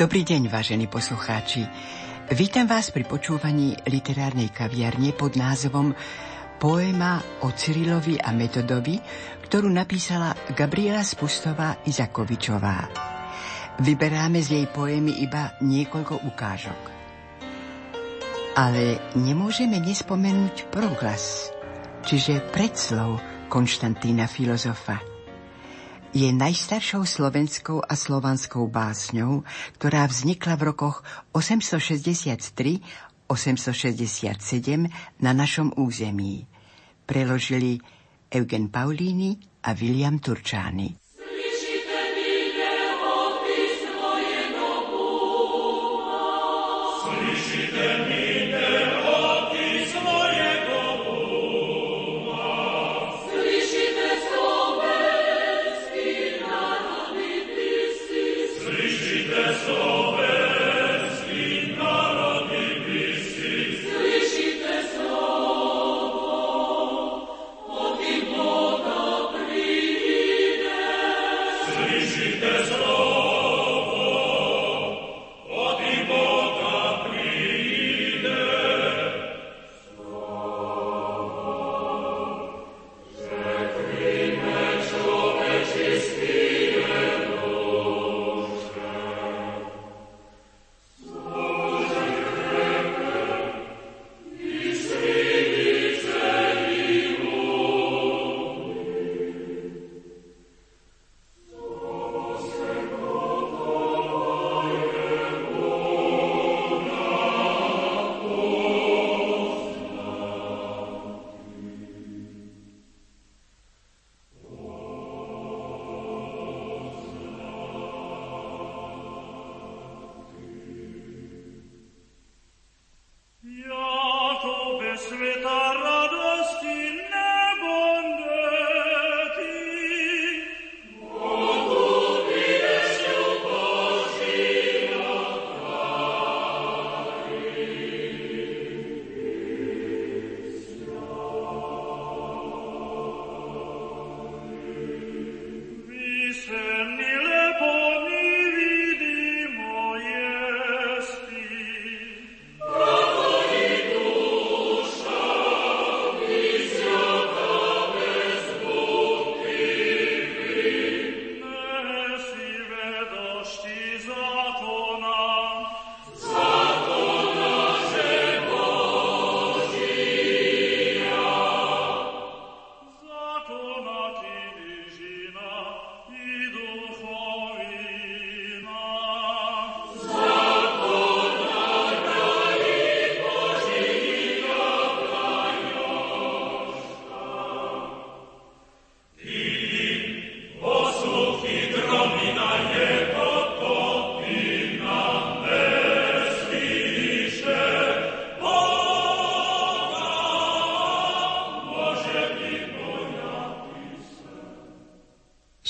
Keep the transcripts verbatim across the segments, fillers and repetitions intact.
Dobrý deň, vážení poslucháči. Vítam vás pri počúvaní literárnej kaviarne pod názvom Poéma o Cyrilovi a Metodovi, ktorú napísala Gabriela Spustová-Izakovičová. Vyberáme z jej poémy iba niekoľko ukážok. Ale nemôžeme nespomenúť proglas, čiže predslov Konštantína filozofa. Je najstaršou slovenskou a slovanskou básňou, ktorá vznikla v rokoch osemstošesťdesiattri osemstošesťdesiatsedem na našom území. Preložili Eugen Paulíni a William Turčáni.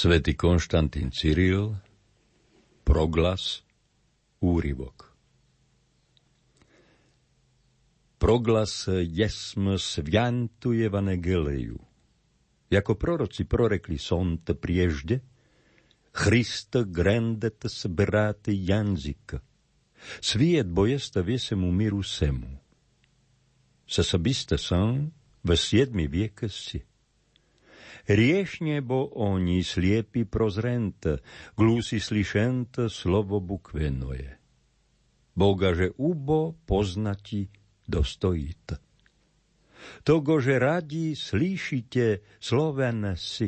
Svätý Konštantin Cyril, proglas, úryvok. Proglas jesm svjantu evanegeleju. Jako proroci prorekli sont priežde, Hrist grandet sbrati janzik. Svijet bojesta vesemu miru semu. Se sabiste sam ve sedmi vijek si. Riešne bo oni sliepi prozrent, glusi slišent slovo bukvenoje. Boga že ubo poznati dostojit. Togo že radi slišite sloven si.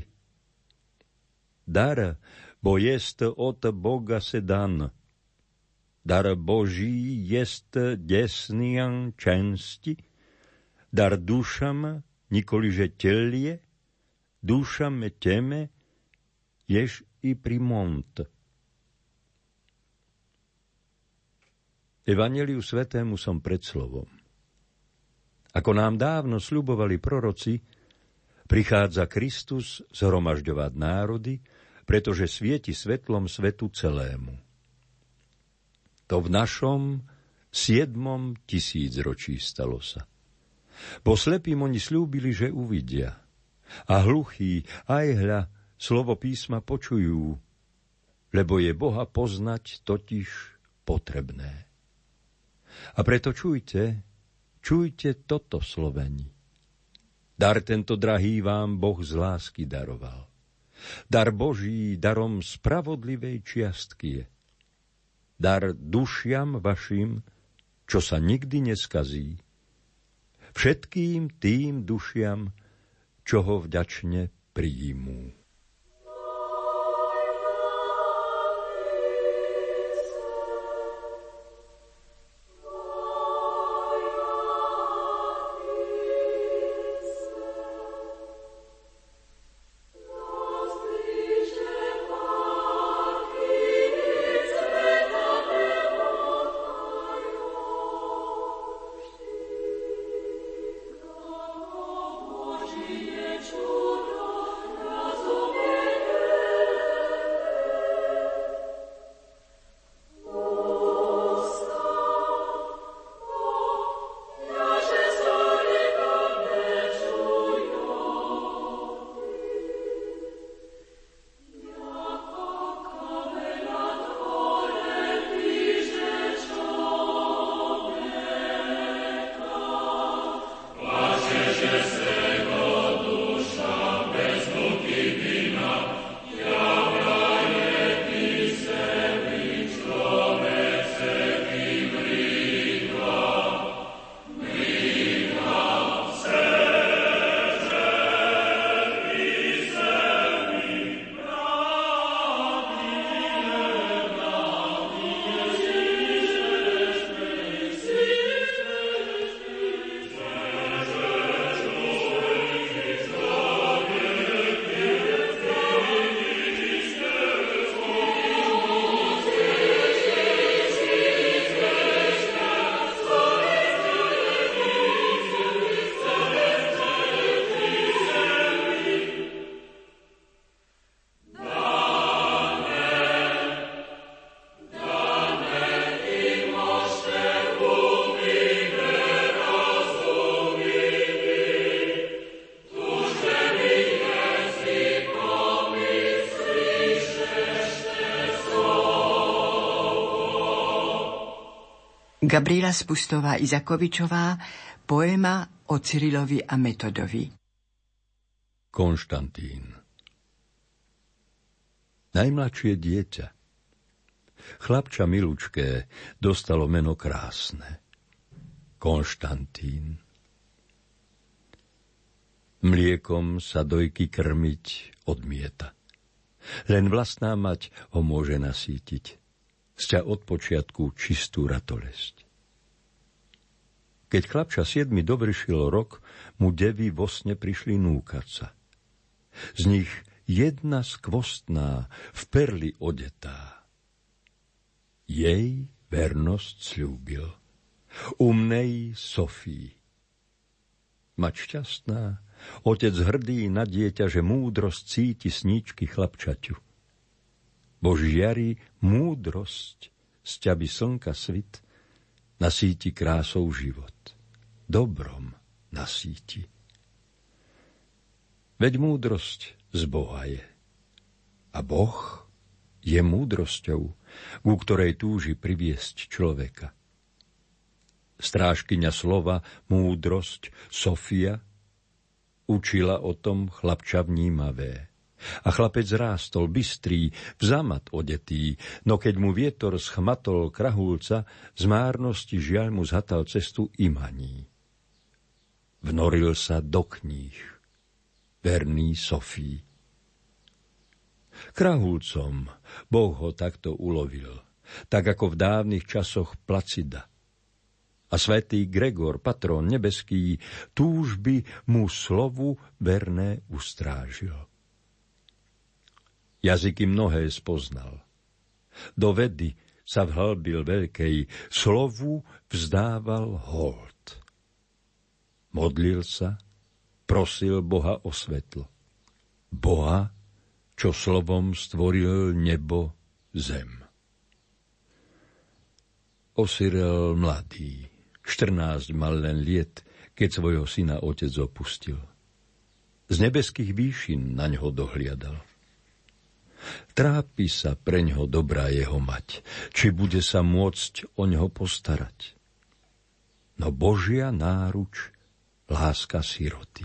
Dar bo jest od Boga se dan. Dar Boží jest desnian čensti. Dar dušam nikoliže telje, duša me teme, jež i primont. Evangeliu svetému som predslovom. Ako nám dávno sľubovali proroci, prichádza Kristus zhromažďovať národy, pretože svieti svetlom svetu celému. To v našom siedmom tisícročí stalo sa. Po slepým oni sľúbili, že uvidia, a hluchí aj hľa slovo písma počujú, lebo je Boha poznať totiž potrebné. A preto čujte, čujte toto, Sloveni. Dar tento drahý vám Boh z lásky daroval. Dar Boží darom spravodlivej čiastky je. Dar dušiam vašim, čo sa nikdy neskazí. Všetkým tým dušiam, čo ho vďačne prijímú. Gabriela Spustová-Izakovičová, poéma o Cyrilovi a Metodovi. Konštantín. Najmladšie dieťa. Chlapča milučké dostalo meno krásne. Konštantín. Mliekom sa dojky krmiť odmieta. Len vlastná mať ho môže nasýtiť. Sťa od počiatku čistú ratolesť. Keď chlapča siedmi dovršil rok, mu devy vo sne prišli núkať sa. Z nich jedna skvostná, v perli odetá. Jej vernosť sľúbil, umnej Sofii. Mať šťastná, otec hrdý na dieťa, že múdrosť cíti sníčky chlapčaťu. Bož žiari múdrosť, z ťaby slnka svit, nasíti krásou život, dobrom nasíti. Veď múdrosť z Boha je. A Boh je múdrosťou, ku ktorej túži priviesť človeka. Strážkyňa slova, múdrosť, Sofia, učila o tom chlapča vnímavé. A chlapec rástol, bystrý, v zámat odetý, no keď mu vietor schmatol krahulca, z márnosti žiaľ mu zhatal cestu imaní. Vnoril sa do kníh, verný Sofii. Krahulcom Boh ho takto ulovil, tak ako v dávnych časoch Placida. A svätý Gregor, patrón nebeský, túžby mu slovu verné ustrážil. Jazyky mnohé spoznal. Do vedy sa vhlbil veľkej, slovu vzdával hold. Modlil sa, prosil Boha o svetlo. Boha, čo slovom stvoril nebo, zem. Osirel mladý, štrnásť mal len liet, keď svojho syna otec opustil. Z nebeských výšin naň ho dohliadal. Trápi sa preňho dobrá jeho mať, či bude sa môcť o ňo postarať. No Božia náruč, láska siroty.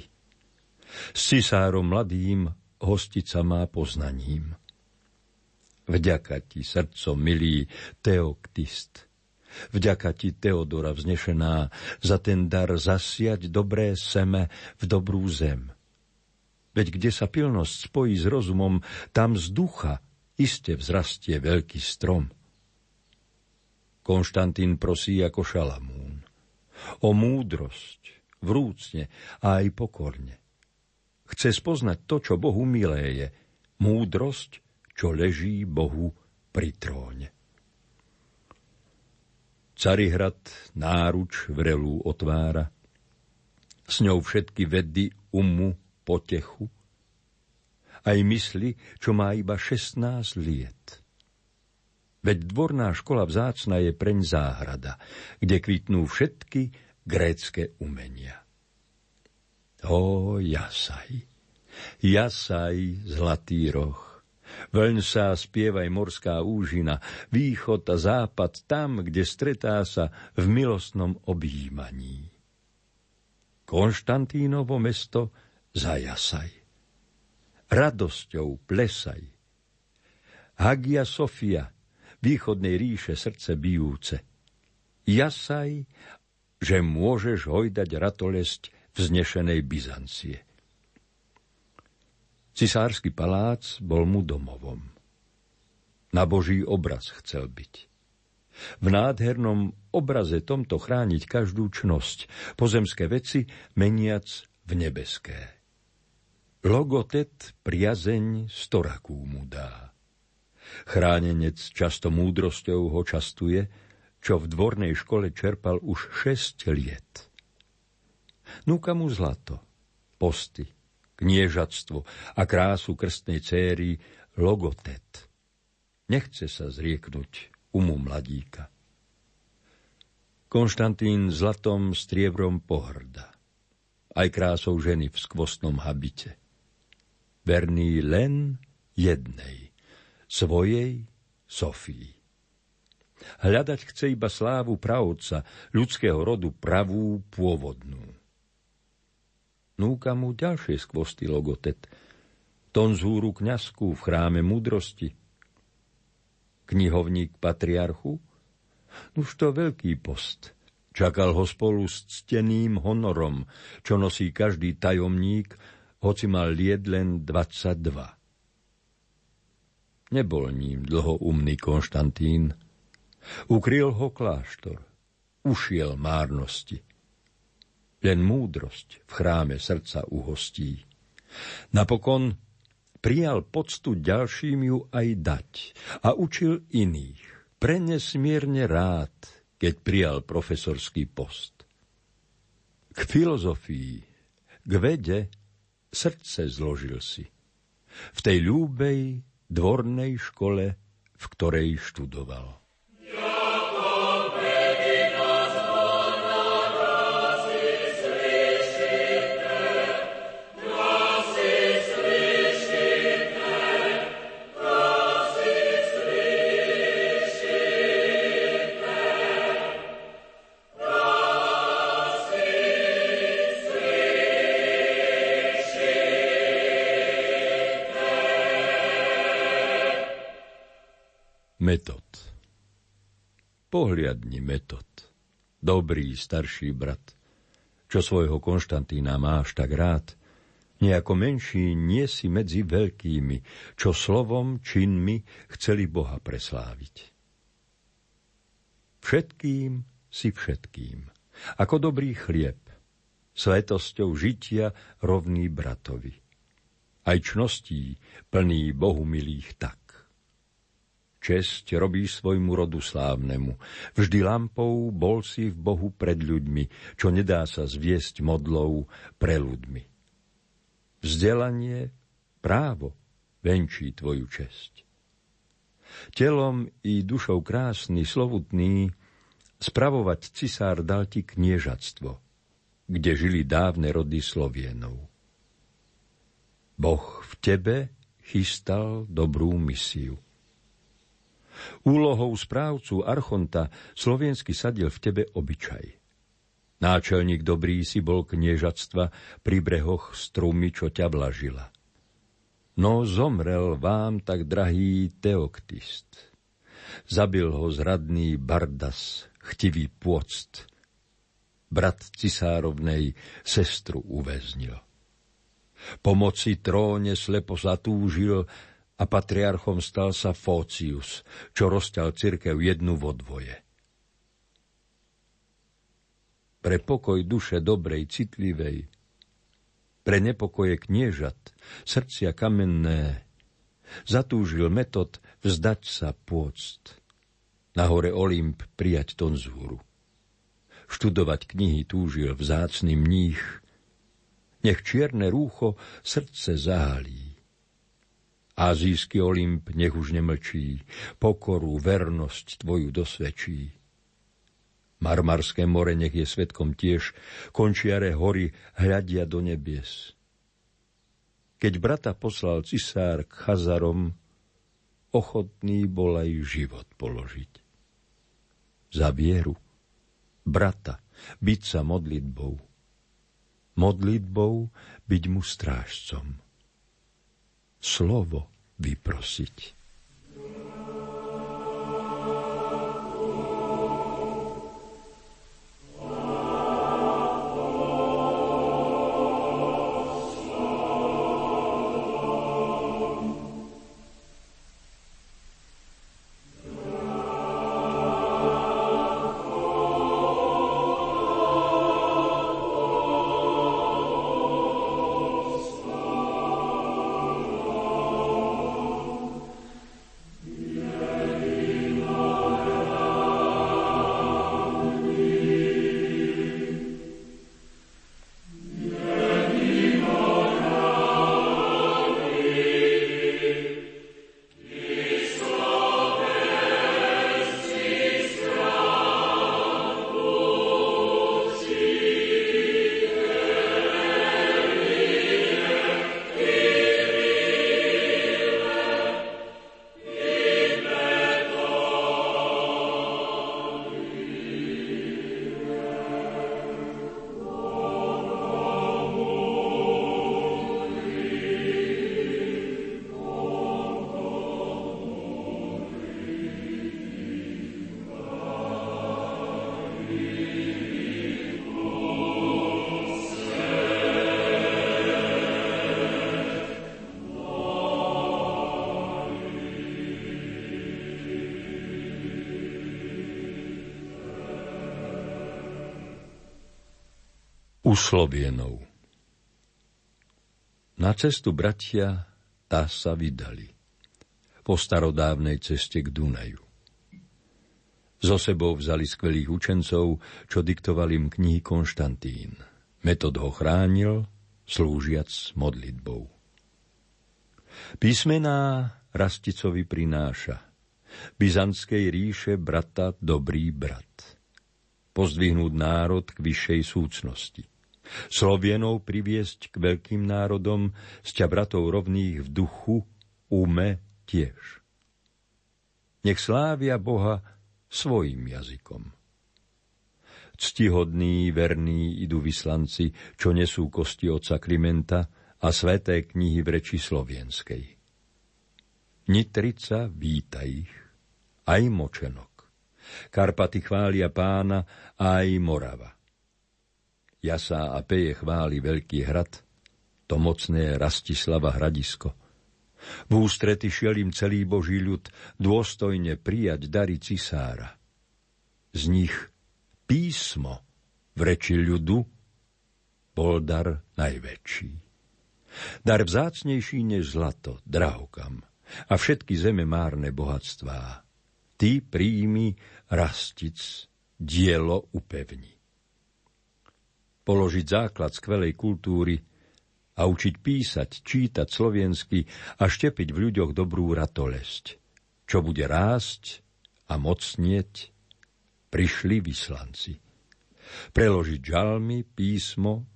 S cisárom mladým hostica má poznaním. Vďaka ti, srdco milý Teoktist, vďaka ti, Teodora vznešená, za ten dar zasiať dobré seme v dobrú zem. Veď kde sa pilnosť spojí s rozumom, tam z ducha iste vzrastie veľký strom. Konštantín prosí ako Šalamún o múdrosť, vrúcne a aj pokorne. Chce spoznať to, čo Bohu milé je, múdrosť, čo leží Bohu pri tróne. Carihrad náruč vrelú otvára, s ňou všetky vedy umu potechu, aj mysli, čo má iba šestnásť liet. Veď dvorná škola vzácna je preň záhrada, kde kvitnú všetky grécke umenia. Ó, jasaj, jasaj, zlatý roh, vlň sa spievaj morská úžina, východ a západ tam, kde stretá sa v milostnom objímaní. Konštantínovo mesto zajasaj, radosťou plesaj. Hagia Sofia, východnej ríše srdce bijúce, jasaj, že môžeš hojdať ratolesť vznešenej Byzancie. Cisársky palác bol mu domovom. Na Boží obraz chcel byť. V nádhernom obraze tomto chrániť každú čnosť, pozemské veci meniac v nebeské. Logotet priazeň storakú mu dá. Chránenec často múdrosťou ho častuje, čo v dvornej škole čerpal už šesť liet. Núka mu zlato, posty, kniežatstvo a krásu krstnej céry logotet. Nechce sa zrieknúť umu mladíka. Konštantín zlatom striebrom pohrda, aj krásou ženy v skvostnom habite. Verný len jednej, svojej Sofii. Hľadať chce iba slávu pravca, ľudského rodu pravú, pôvodnú. Núka mu ďalšie skvosty logotet, tonzúru kňazskú v chráme múdrosti. Knihovník patriarchu? Nuž to veľký post. Čakal ho spolu s cteným honorom, čo nosí každý tajomník, hoci mal liet len dvadsaťdva. Nebol ním dlho umný Konštantín. Ukryl ho kláštor. Ušiel márnosti. Len múdrosť v chráme srdca uhostí. Napokon prijal poctu ďalším ju aj dať a učil iných. Prenesmierne rád, keď prijal profesorský post. K filozofii, k vede srdce zložil si. V tej ľúbej dvornej škole, v ktorej študoval. Metod. Pohliadni Metod, dobrý starší brat, čo svojho Konštantína máš tak rád, nejako menší nie si medzi veľkými, čo slovom, činmi chceli Boha presláviť. Všetkým si všetkým, ako dobrý chlieb, svetosťou žitia rovný bratovi, aj čností plný Bohu milých tak. Česť robíš svojmu rodu slávnemu. Vždy lampou bol si v Bohu pred ľuďmi, čo nedá sa zviesť modlou pre ľuďmi. Vzdelanie, právo venčí tvoju česť. Telom i dušou krásny, slovutný, spravovať cisár dal ti kniežatstvo, kde žili dávne rody Slovienov. Boh v tebe chystal dobrú misiu. Úlohou správcu archonta slovensky sadil v tebe obyčaj. Náčelník dobrý si bol kniežatstva pri brehoch strumy, čo ťa blažila. No zomrel vám tak drahý Teoktist. Zabil ho zradný Bardas, chtivý pôct. Brat cisárovnej sestru uväznil. Pomoci tróne slepo zatúžil a patriarchom stal sa Fócius, čo rozťal cirkev jednu vo dvoje. Pre pokoj duše dobrej, citlivej, pre nepokoje kniežat, srdcia kamenné, zatúžil Metod vzdať sa pôct, na hore Olymp prijať tonzúru. Študovať knihy túžil vzácny mních, nech čierne rúcho srdce zahalí. Ázijský Olymp nech už nemlčí, pokoru, vernosť tvoju dosvedčí. Marmarské more nech je svedkom tiež, končiare hory hľadia do nebies. Keď brata poslal cisár k Chazarom, ochotný bol aj život položiť. Za vieru, brata, byť sa modlitbou, modlitbou byť mu strážcom, slovo vyprosiť. Uslovenou. Na cestu bratia tá sa vydali po starodávnej ceste k Dunaju. So sebou vzali skvelých učencov, čo diktoval im knihy Konštantín. Metod ho chránil, slúžiac modlitbou. Písmená Rasticovi prináša, Byzantskej ríše brata dobrý brat. Pozdvihnúť národ k vyššej súcnosti. Slovienov priviesť k veľkým národom, sťa bratov rovných v duchu, ume tiež. Nech slávia Boha svojim jazykom. Ctihodní, verní idú vyslanci, čo nesú kosti otca Klimenta a sväté knihy v reči slovenskej. Nitrica víta ich, aj Močenok. Karpaty chvália pána aj Morava. Jasá a Peje chváli veľký hrad, to mocné Rastislava hradisko. V ústrety šiel im celý Boží ľud dôstojne prijať dary cisára. Z nich písmo v reči ľudu bol dar najväčší. Dar vzácnejší než zlato, drahokam a všetky zeme márne bohatstvá. Ty príjmi Rastic, dielo upevni. Položiť základ skvelej kultúry a učiť písať, čítať slovensky a štepiť v ľuďoch dobrú ratolesť, čo bude rásť a mocnieť, prišli vyslanci. Preložiť žalmy, písmo,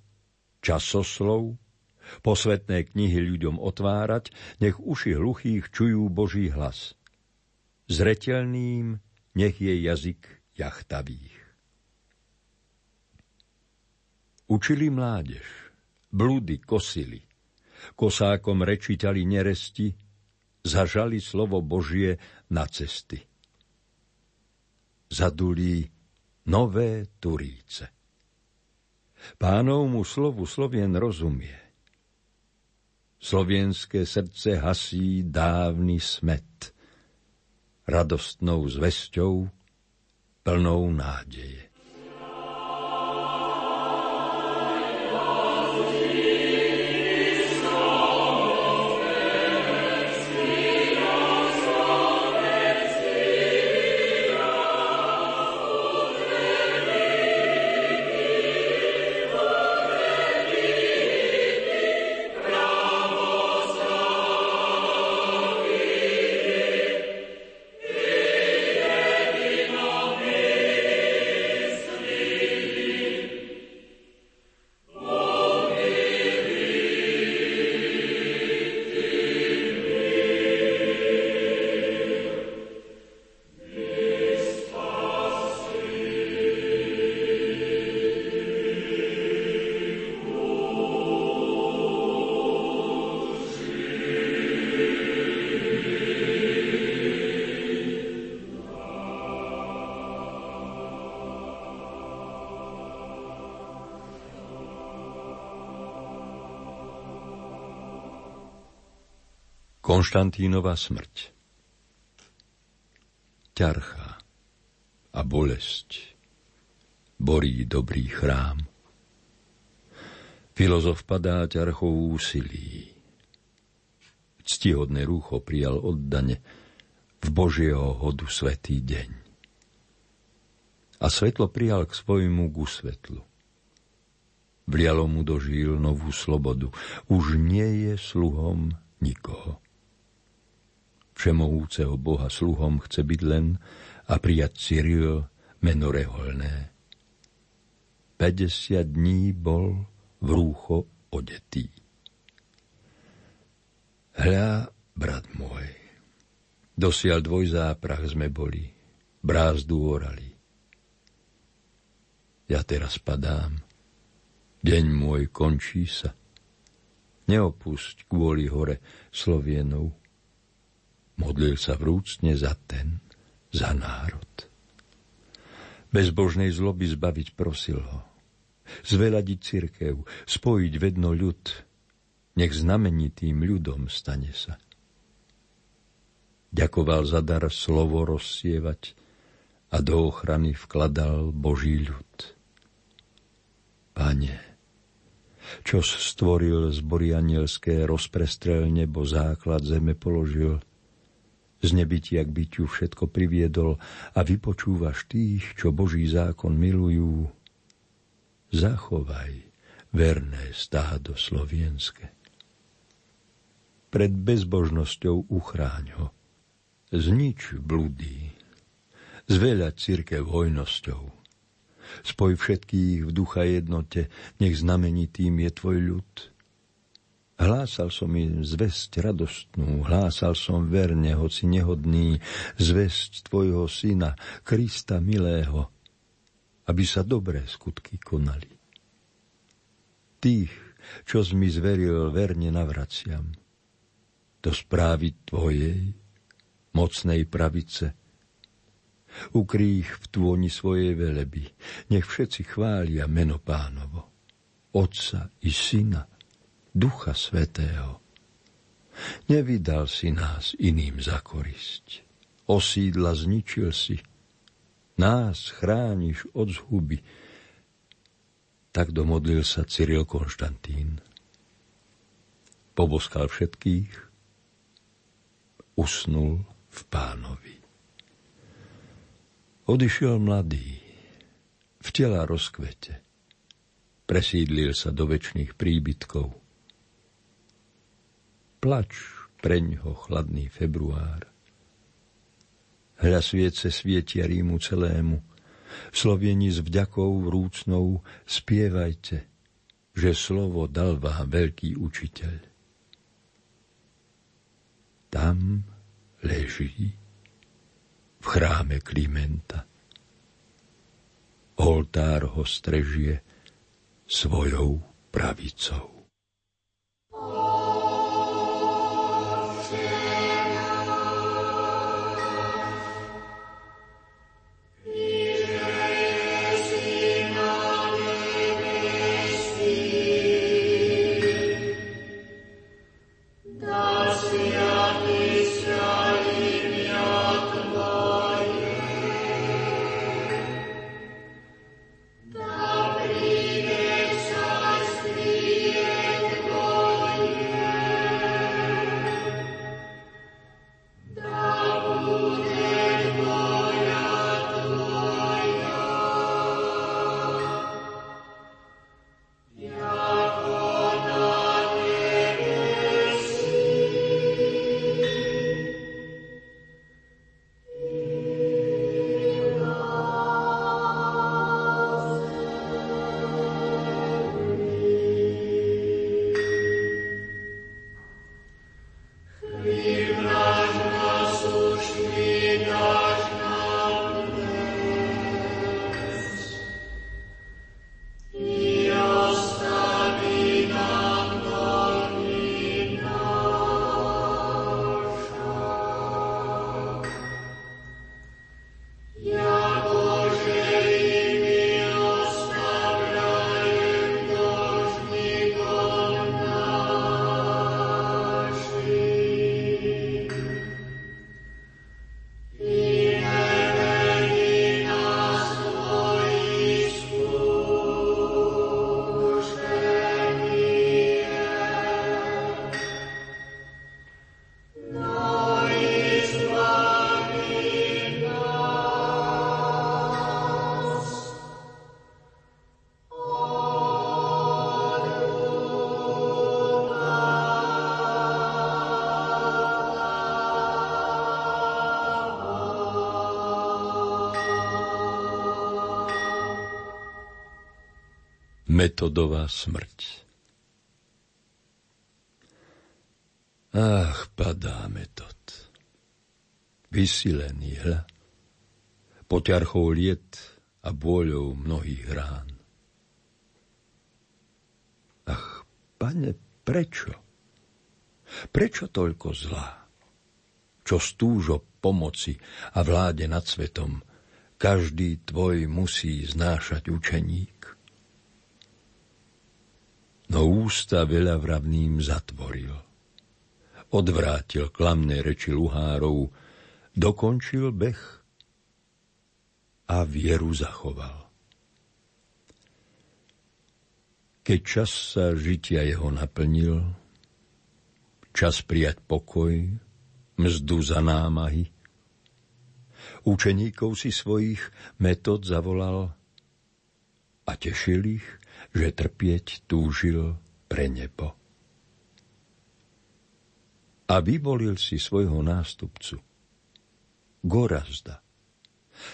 časoslov, posvetné knihy ľuďom otvárať, nech uši hluchých čujú Boží hlas. Zreteľným nech je jazyk jachtavých. Učili mládež, blúdy kosili, kosákom rečitali neresti, zažali slovo Božie na cesty. Zadulí nové turíce. Pánovmu slovu Slovien rozumie. Slovenské srdce hasí dávny smet, radostnou zvesťou, plnou nádeje. Konštantínova smrť. Ťarcha a bolesť borí dobrý chrám. Filozof padá ťarchou úsilí. Ctihodné rúcho prijal oddane v Božieho hodu svätý deň. A svetlo prijal k svojmu ku svetlu. Vlialo mu do žíl novú slobodu. Už nie je sluhom nikoho. Všemohúceho Boha sluhom chce byť len a prijať Cyril meno reholné. päťdesiat dní bol v rúcho odetý. Hľa, brat môj, dosiaľ dvojzáprach sme boli, brázdu orali. Ja teraz padám, deň môj končí sa. Neopusť kvôli hore Slovienov. Modlil sa vrúcne za ten, za národ. Bezbožnej zloby zbaviť prosil ho. Zveladiť cirkev, spojiť vedno ľud. Nech znamenitým ľudom stane sa. Ďakoval za dar slovo rozsievať a do ochrany vkladal Boží ľud. Pane, čo stvoril zbory anielské, rozprestrel nebo, základ zeme položil, z nebytia k bytiu všetko priviedol a vypočúvaš tých, čo Boží zákon milujú. Zachovaj verné stádo slovenské. Pred bezbožnosťou uchráň ho. Znič blúdy. Zveľaď cirkev hojnosťou. Spoj všetkých v ducha jednote, nech znamenitým je tvoj ľud. Hlásal som im zvesť radostnú, hlásal som verne, hoci nehodný, zvesť tvojho syna, Krista milého, aby sa dobré skutky konali. Tých, čo si mi zveril, verne navraciam. Do správy tvojej, mocnej pravice, ukryj ich v tôni svojej veleby, nech všetci chvália meno Pánovo, Otca i Syna, Ducha Svätého. Nevydal si nás iným za korisť. Osídla zničil si. Nás chrániš od zhuby. Tak domodlil sa Cyril Konštantín. Poboskal všetkých. Usnul v Pánovi. Odišiel mladý. V tela rozkvete. Presídlil sa do večných príbytkov. Plač preň ho chladný február. Hľa sviece svietia Rímu celému. Slovieni s vďakou vrúcnou spievajte. že slovo dal vám veľký učiteľ. Tam leží v chráme Klimenta. Oltár ho strežie svojou pravicou. Metodová smrť. Ach, padá Metod. Vysilený hľa, poťarchou liet a bôľou mnohých rán. Ach, pane, prečo? Prečo toľko zlá? Čo stúžo pomoci a vláde nad svetom, každý tvoj musí znášať učeník. No ústa veľavravným zatvoril. Odvrátil klamné reči luhárov, dokončil beh a vieru zachoval. Keď čas sa žitia jeho naplnil, čas prijať pokoj, mzdu za námahy, učeníkov si svojich Metod zavolal a tešil ich, že trpieť túžil pre nebo. A vyvolil si svojho nástupcu, Gorazda,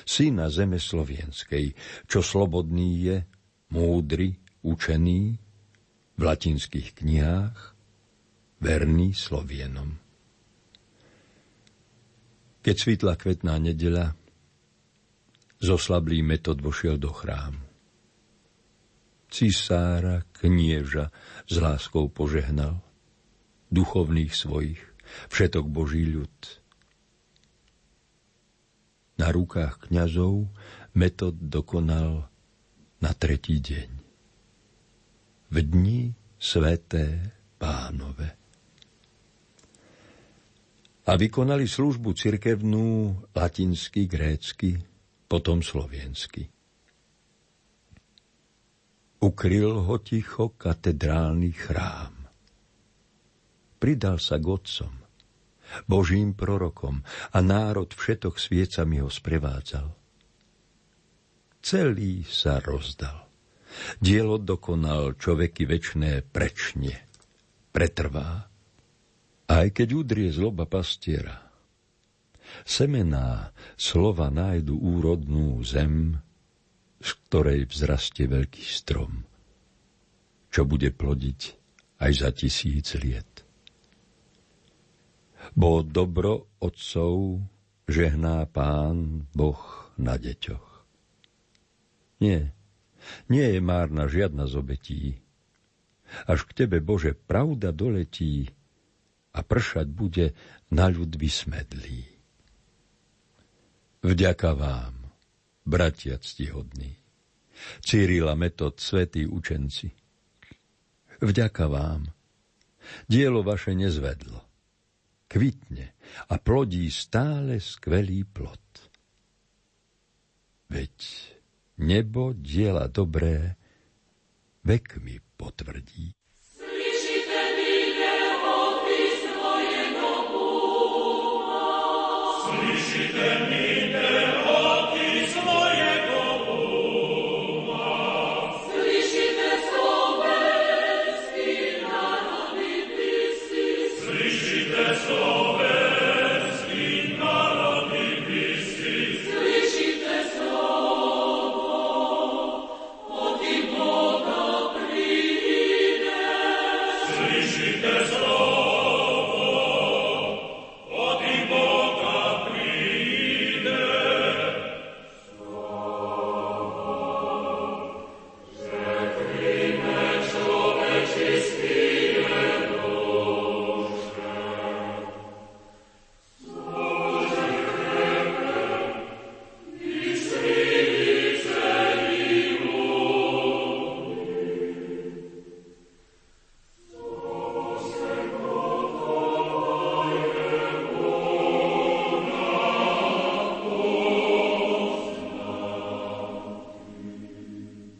syna zeme slovenskej, čo slobodný je, múdry, učený, v latinských knihách, verný Slovienom. Keď svitla kvetná nedeľa, zoslablý Metod vošiel do chrámu. Cisára, knieža s láskou požehnal, duchovných svojich, všetok boží ľud. Na rukách kňazov Metod dokonal na tretí deň. V dni sväté Pánove. A vykonali službu cirkevnú latinsky, grécky, potom slovensky. Ukryl ho ticho katedrálny chrám. Pridal sa k otcom, božím prorokom a národ všetok sviecami ho sprevádzal. Celý sa rozdal. Dielo dokonal, čo veky večné prečne pretrvá. Aj keď udrie zloba pastiera, semená slova nájdu úrodnú zem, z ktorej vzrastie veľký strom, čo čo bude plodiť aj za tisíc liet. Bo dobro otcov žehná Pán Boh na deťoch. Nie, nie je márna žiadna z obetí. Až k tebe, Bože, pravda doletí a pršať bude na ľud vysmedlý. Vďaka vám, bratia ctihodní, Cyril a Metod, svätí učenci. Vďaka vám, dielo vaše nezvedlo, kvitne a plodí stále skvelý plod. Veď nebo diela dobré vekmi potvrdí. Slyšíte mi nebo ty svojego uma. Slyšíte slovenský národný príslis. Slyšíte slovenský národný príslis. Slyšíte slovo, od im Boga príde. Slyšíte slovo.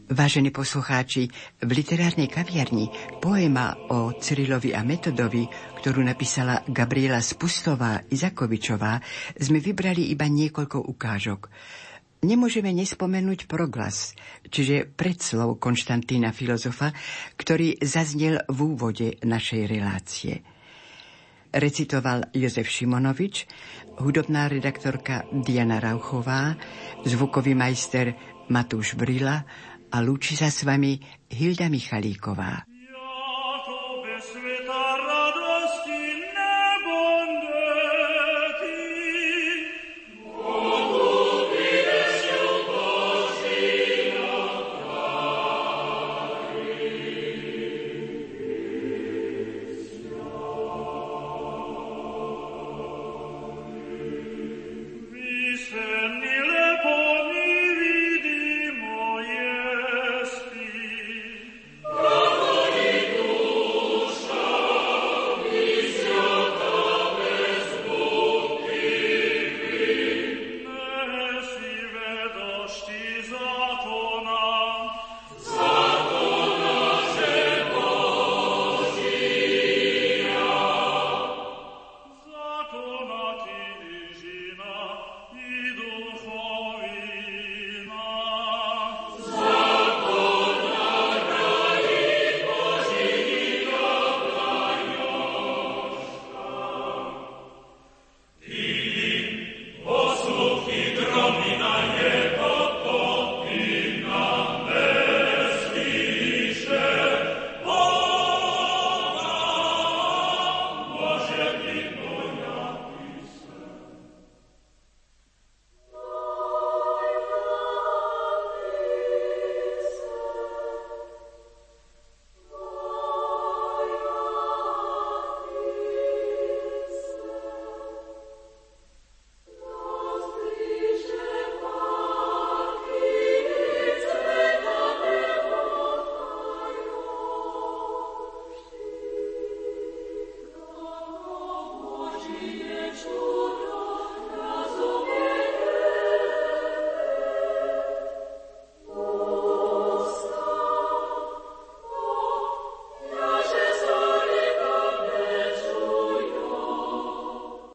Vážení poslucháči, v literárnej kaviarni poema o Cyrilovi a Metodovi, ktorú napísala Gabriela Spustová-Izakovičová, sme vybrali iba niekoľko ukážok. Nemôžeme nespomenúť proglas, čiže predslov Konštantína filozofa, ktorý zaznel v úvode našej relácie. Recitoval Jozef Šimonovič, hudobná redaktorka Diana Rauchová, zvukový majster Matúš Brila a lúči sa s vami Hilda Michalíková.